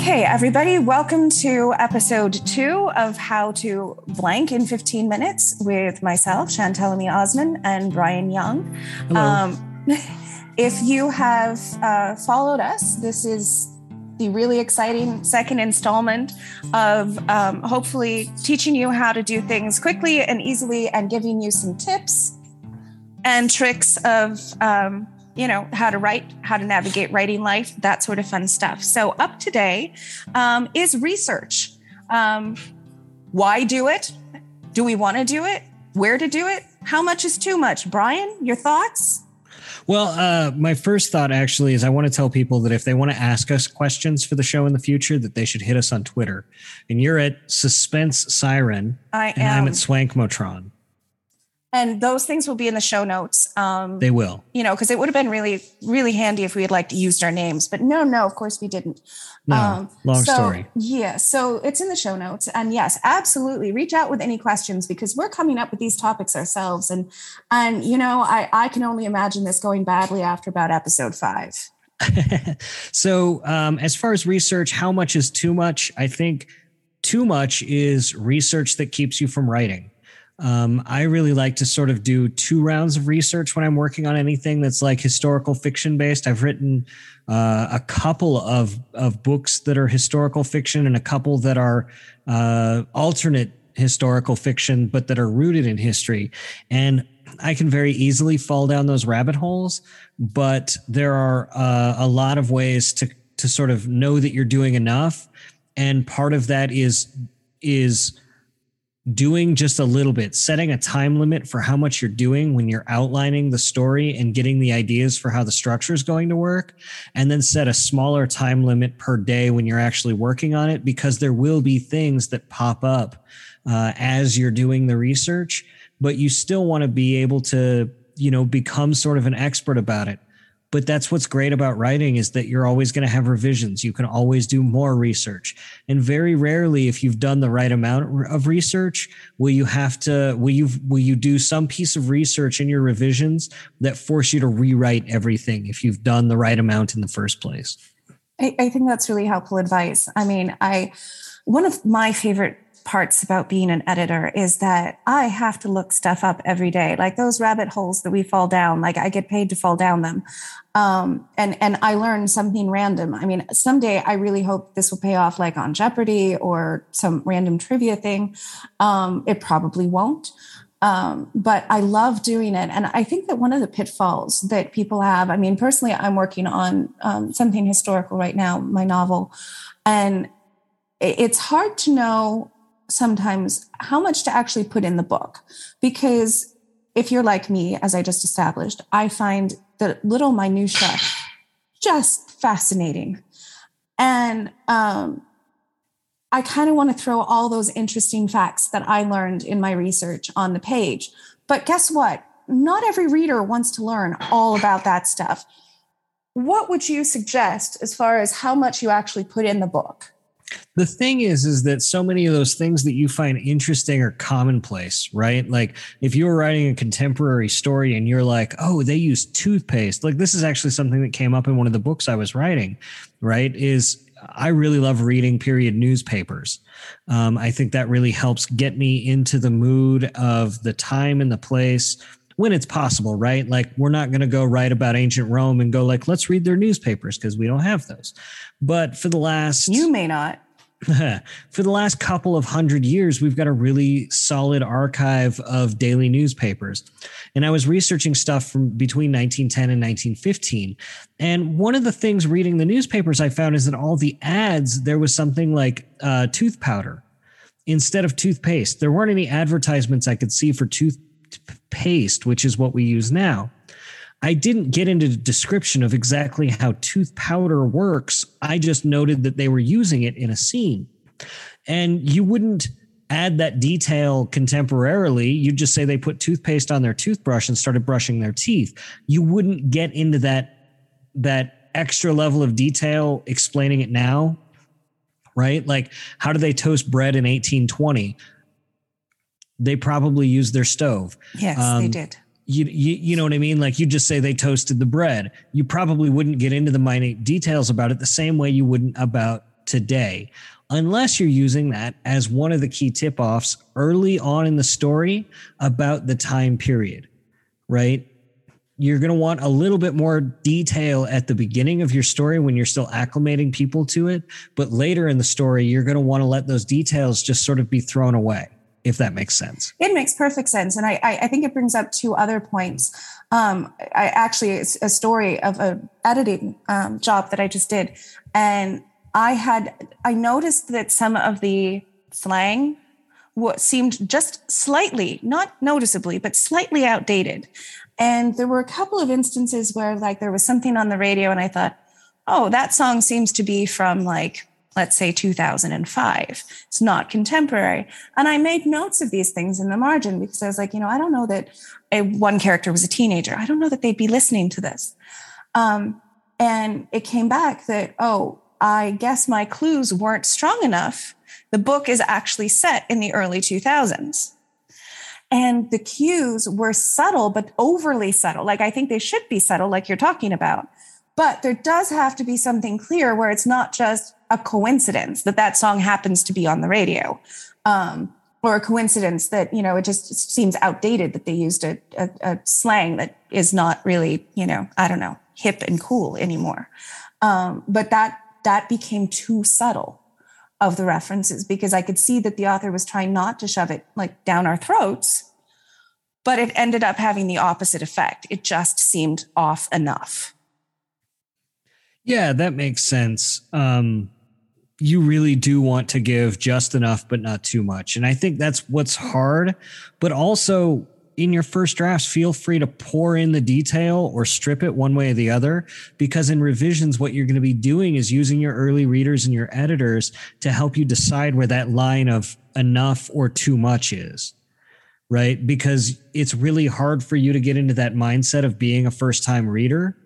Okay, everybody, welcome to episode 2 of How to Blank in 15 Minutes with myself, Chantal Amy Osmond, and Brian Young. Hello. If you have followed us, this is the really exciting second installment of hopefully teaching you how to do things quickly and easily and giving you some tips and tricks of how to write, how to navigate writing life, that sort of fun stuff. So up today is research. Why do it? Do we want to do it? Where to do it? How much is too much? Brian, your thoughts? Well, my first thought actually is I want to tell people that if they want to ask us questions for the show in the future, that they should hit us on Twitter. And you're at Suspense Siren. And I'm at Swankmotron. And those things will be in the show notes. They will. Because it would have been really, really handy if we had used our names. But no, of course we didn't. No, long story. Yeah, so it's in the show notes. And yes, absolutely. Reach out with any questions because we're coming up with these topics ourselves. And I can only imagine this going badly after about episode 5. So as far as research, how much is too much? I think too much is research that keeps you from writing. I really like to sort of do 2 rounds of research when I'm working on anything that's historical fiction based. I've written a couple of books that are historical fiction and a couple that are alternate historical fiction, but that are rooted in history. And I can very easily fall down those rabbit holes, but there are a lot of ways to sort of know that you're doing enough. And part of that is doing just a little bit, setting a time limit for how much you're doing when you're outlining the story and getting the ideas for how the structure is going to work, and then set a smaller time limit per day when you're actually working on it, because there will be things that pop up as you're doing the research, but you still want to be able to, become sort of an expert about it. But that's what's great about writing is that you're always going to have revisions. You can always do more research. And very rarely, if you've done the right amount of research, will you do some piece of research in your revisions that force you to rewrite everything if you've done the right amount in the first place. I think that's really helpful advice. I mean, one of my favorite parts about being an editor is that I have to look stuff up every day. Those rabbit holes that we fall down, I get paid to fall down them. And I learn something random. I mean, someday I really hope this will pay off on Jeopardy or some random trivia thing. It probably won't. But I love doing it. And I think that one of the pitfalls that people have, I mean, personally, I'm working on something historical right now, my novel. And it's hard to know sometimes how much to actually put in the book, because if you're like me, as I just established, I find the little minutia just fascinating. And I kind of want to throw all those interesting facts that I learned in my research on the page. But guess what? Not every reader wants to learn all about that stuff. What would you suggest as far as how much you actually put in the book? The thing is that so many of those things that you find interesting are commonplace, right? If you were writing a contemporary story and you're they use toothpaste. This is actually something that came up in one of the books I was writing, right? I really love reading period newspapers. I think that really helps get me into the mood of the time and the place when it's possible, right? We're not going to go write about ancient Rome and go let's read their newspapers, because we don't have those. But you may not. For the last couple of 100 years, we've got a really solid archive of daily newspapers. And I was researching stuff from between 1910 and 1915. And one of the things reading the newspapers I found is that all the ads, there was something tooth powder instead of toothpaste. There weren't any advertisements I could see for toothpaste, which is what we use now. I didn't get into the description of exactly how tooth powder works. I just noted that they were using it in a scene. And you wouldn't add that detail contemporarily. You'd just say they put toothpaste on their toothbrush and started brushing their teeth. You wouldn't get into that extra level of detail explaining it now, right? How do they toast bread in 1820? They probably used their stove. Yes, they did. You know what I mean? You just say they toasted the bread. You probably wouldn't get into the minute details about it the same way you wouldn't about today, unless you're using that as one of the key tip-offs early on in the story about the time period, right? You're going to want a little bit more detail at the beginning of your story when you're still acclimating people to it. But later in the story, you're going to want to let those details just sort of be thrown away, if that makes sense. It makes perfect sense. And I think it brings up two other points. I actually, it's a story of an editing job that I just did. And I noticed that some of the slang seemed just slightly, not noticeably, but slightly outdated. And there were a couple of instances where like there was something on the radio and I thought, oh, that song seems to be from like, let's say 2005. It's not contemporary. And I made notes of these things in the margin because I was like, you know, I don't know that one character was a teenager. I don't know that they'd be listening to this. And it came back that, oh, I guess my clues weren't strong enough. The book is actually set in the early 2000s. And the cues were subtle, but overly subtle. Like, I think they should be subtle, like you're talking about. But there does have to be something clear where it's not just a coincidence that that song happens to be on the radio, or a coincidence that, you know, it just seems outdated that they used a slang that is not really, you know, I don't know, hip and cool anymore. But that became too subtle of the references, because I could see that the author was trying not to shove it like down our throats, but it ended up having the opposite effect. It just seemed off enough. Yeah, that makes sense. You really do want to give just enough, but not too much. And I think that's what's hard, but also in your first drafts, feel free to pour in the detail or strip it one way or the other, because in revisions, what you're going to be doing is using your early readers and your editors to help you decide where that line of enough or too much is, right? Because it's really hard for you to get into that mindset of being a first-time reader.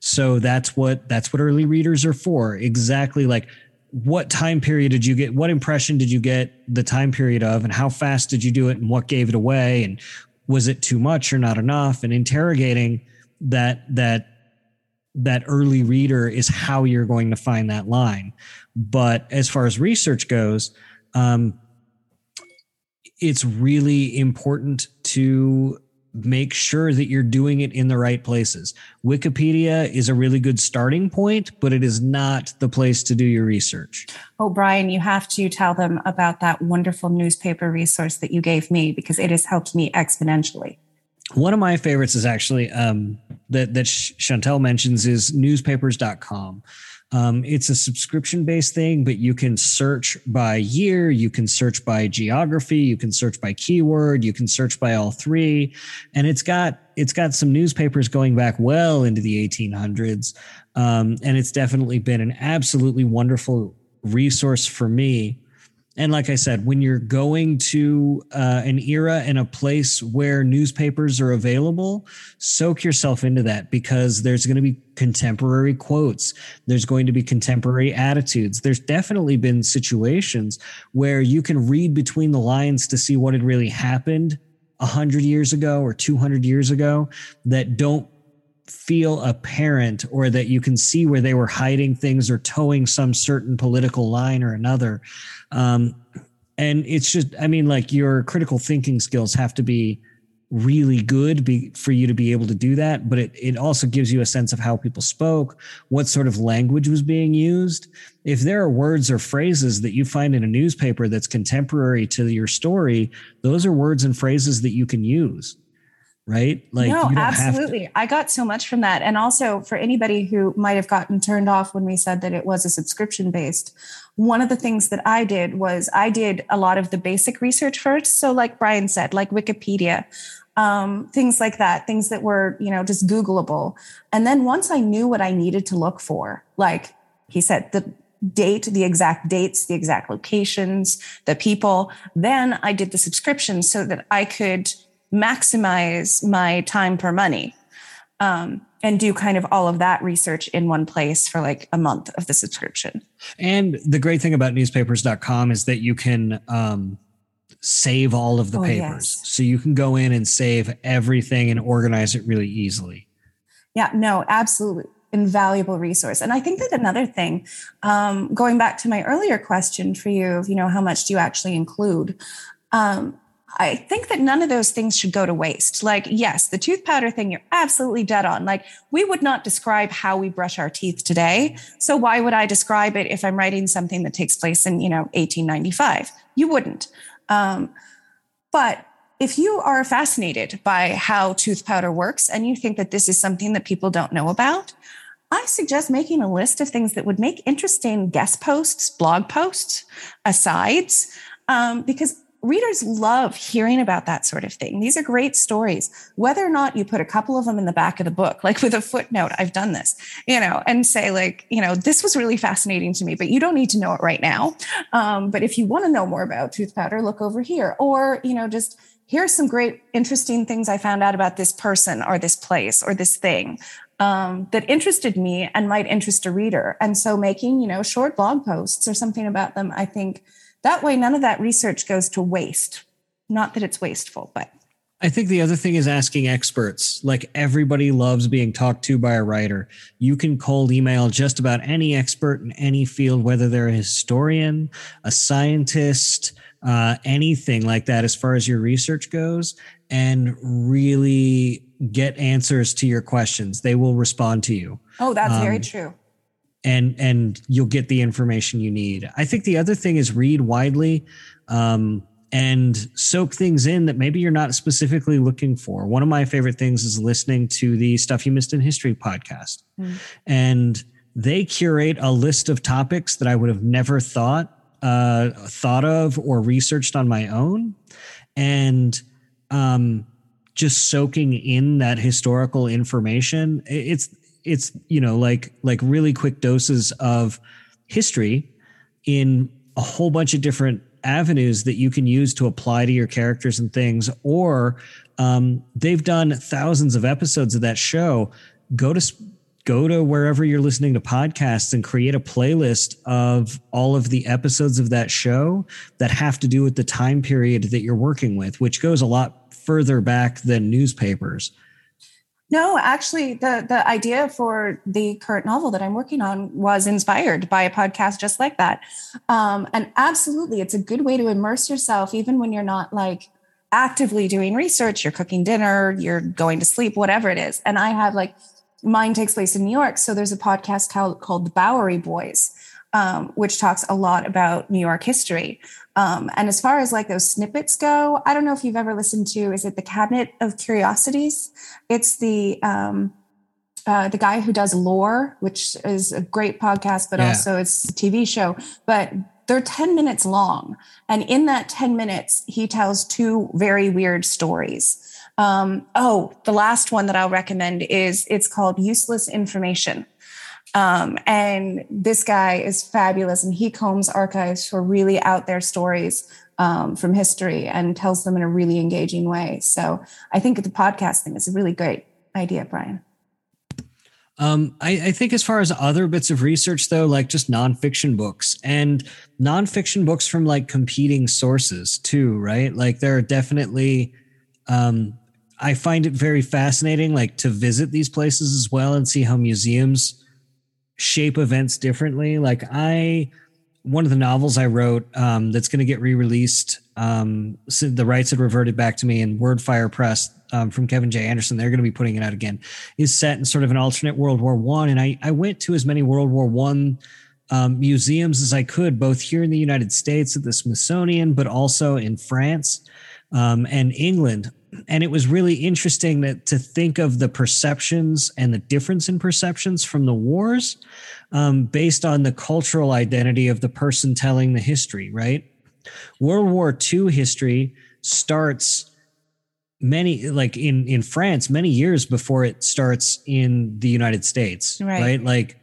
So that's what early readers are for. Exactly, like, what time period did you get? What impression did you get the time period of? And how fast did you do it? And what gave it away? And was it too much or not enough? And interrogating that early reader is how you're going to find that line. But as far as research goes, it's really important to make sure that you're doing it in the right places. Wikipedia is a really good starting point, but it is not the place to do your research. Oh, Brian, you have to tell them about that wonderful newspaper resource that you gave me, because it has helped me exponentially. One of my favorites is actually that Chantal mentions is newspapers.com. It's a subscription-based thing, but you can search by year, you can search by geography, you can search by keyword, you can search by all three. And it's got some newspapers going back well into the 1800s. And it's definitely been an absolutely wonderful resource for me. And like I said, when you're going to an era and a place where newspapers are available, soak yourself into that, because there's going to be contemporary quotes. There's going to be contemporary attitudes. There's definitely been situations where you can read between the lines to see what had really happened 100 years ago or 200 years ago that don't feel apparent, or that you can see where they were hiding things or towing some certain political line or another. And it's just, I mean, like, your critical thinking skills have to be really good for you to be able to do that. But it also gives you a sense of how people spoke, what sort of language was being used. If there are words or phrases that you find in a newspaper that's contemporary to your story, those are words and phrases that you can use. Right? Like, no, you don't absolutely have to. I got so much from that. And also, for anybody who might have gotten turned off when we said that it was a subscription based, one of the things that I did was I did a lot of the basic research first. So like Brian said, like Wikipedia, things like that, things that were, you know, just Googleable. And then once I knew what I needed to look for, like he said, the date, the exact dates, the exact locations, the people, then I did the subscription so that I could maximize my time per money, and do kind of all of that research in one place for like a month of the subscription. And the great thing about newspapers.com is that you can save all of the papers. Yes. So you can go in and save everything and organize it really easily. Yeah, no, absolutely. invaluable resource. And I think that another thing, going back to my earlier question for you, of, you know, how much do you actually include? I think that none of those things should go to waste. Like, yes, the tooth powder thing, you're absolutely dead on. Like, we would not describe how we brush our teeth today. So why would I describe it if I'm writing something that takes place in, you know, 1895? You wouldn't. But if you are fascinated by how tooth powder works and you think that this is something that people don't know about, I suggest making a list of things that would make interesting guest posts, blog posts, asides, because readers love hearing about that sort of thing. These are great stories, whether or not you put a couple of them in the back of the book, like with a footnote, I've done this, you know, and say like, you know, this was really fascinating to me, but you don't need to know it right now. But if you want to know more about tooth powder, look over here, or, you know, just here's some great, interesting things I found out about this person or this place or this thing that interested me and might interest a reader. And so making, you know, short blog posts or something about them, I think, that way, none of that research goes to waste. Not that it's wasteful, but. I think the other thing is asking experts. Like, everybody loves being talked to by a writer. You can cold email just about any expert in any field, whether they're a historian, a scientist, anything like that, as far as your research goes, and really get answers to your questions. They will respond to you. Oh, that's very true. And you'll get the information you need. I think the other thing is read widely and soak things in that maybe you're not specifically looking for. One of my favorite things is listening to the Stuff You Missed in History podcast. Mm. And they curate a list of topics that I would have never thought of or researched on my own. And just soaking in that historical information, it's, you know, like really quick doses of history in a whole bunch of different avenues that you can use to apply to your characters and things. Or they've done thousands of episodes of that show. Go to wherever you're listening to podcasts and create a playlist of all of the episodes of that show that have to do with the time period that you're working with, which goes a lot further back than newspapers. No, actually, the idea for the current novel that I'm working on was inspired by a podcast just like that. And absolutely, it's a good way to immerse yourself, even when you're not like actively doing research, you're cooking dinner, you're going to sleep, whatever it is. And I have like, mine takes place in New York. So there's a podcast called The Bowery Boys, which talks a lot about New York history. And as far as like those snippets go, I don't know if you've ever listened to, is it the Cabinet of Curiosities? It's the guy who does Lore, which is a great podcast, but also it's a TV show. But they're 10 minutes long. And in that 10 minutes, he tells two very weird stories. The last one that I'll recommend is, it's called Useless Information. And this guy is fabulous, and he combs archives for really out there stories from history and tells them in a really engaging way. So I think the podcast thing is a really great idea, Brian. I think as far as other bits of research, though, like just nonfiction books and nonfiction books from like competing sources too, right? Like there are definitely... I find it very fascinating, like to visit these places as well and see how museums shape events differently. Like one of the novels I wrote that's going to get re-released, so the rights had reverted back to me, and Wordfire Press from Kevin J. Anderson, they're going to be putting it out again, is set in sort of an alternate World War I. And I went to as many World War I museums as I could, both here in the United States at the Smithsonian, but also in France and England. And it was really interesting to think of the perceptions and the difference in perceptions from the wars based on the cultural identity of the person telling the history, right? World War II history starts in France, many years before it starts in the United States, right? Like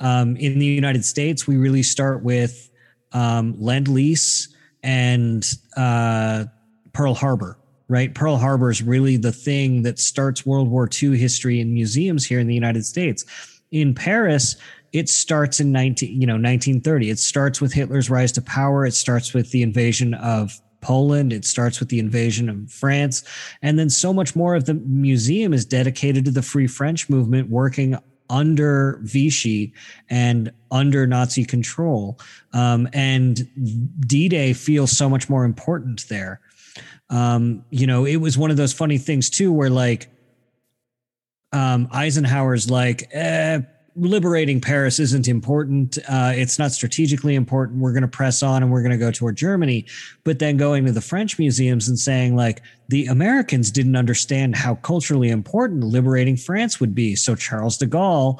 in the United States, we really start with Lend-Lease and Pearl Harbor. Right. Pearl Harbor is really the thing that starts World War II history in museums here in the United States. In Paris, it starts in 1930. It starts with Hitler's rise to power. It starts with the invasion of Poland. It starts with the invasion of France. And then so much more of the museum is dedicated to the Free French movement working under Vichy and under Nazi control. And D-Day feels so much more important there. You know, it was one of those funny things too, where like, Eisenhower's like, liberating Paris isn't important. It's not strategically important. We're going to press on and we're going to go toward Germany. But then going to the French museums and saying like, the Americans didn't understand how culturally important liberating France would be. So Charles de Gaulle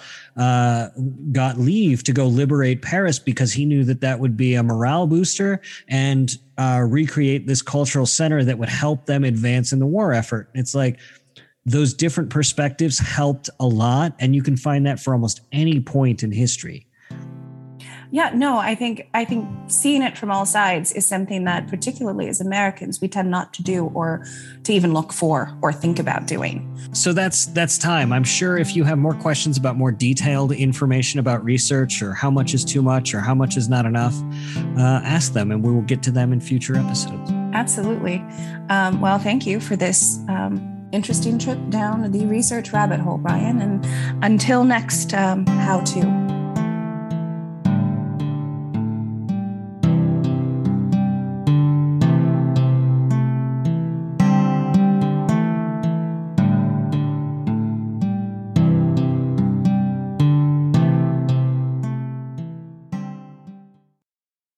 got leave to go liberate Paris because he knew that that would be a morale booster and recreate this cultural center that would help them advance in the war effort. It's like, those different perspectives helped a lot. And you can find that for almost any point in history. Yeah, no, I think seeing it from all sides is something that particularly as Americans, we tend not to do or to even look for or think about doing. So that's time. I'm sure if you have more questions about more detailed information about research or how much is too much or how much is not enough, ask them and we will get to them in future episodes. Absolutely. Well, thank you for this interesting trip down the research rabbit hole, Brian. And until next how to.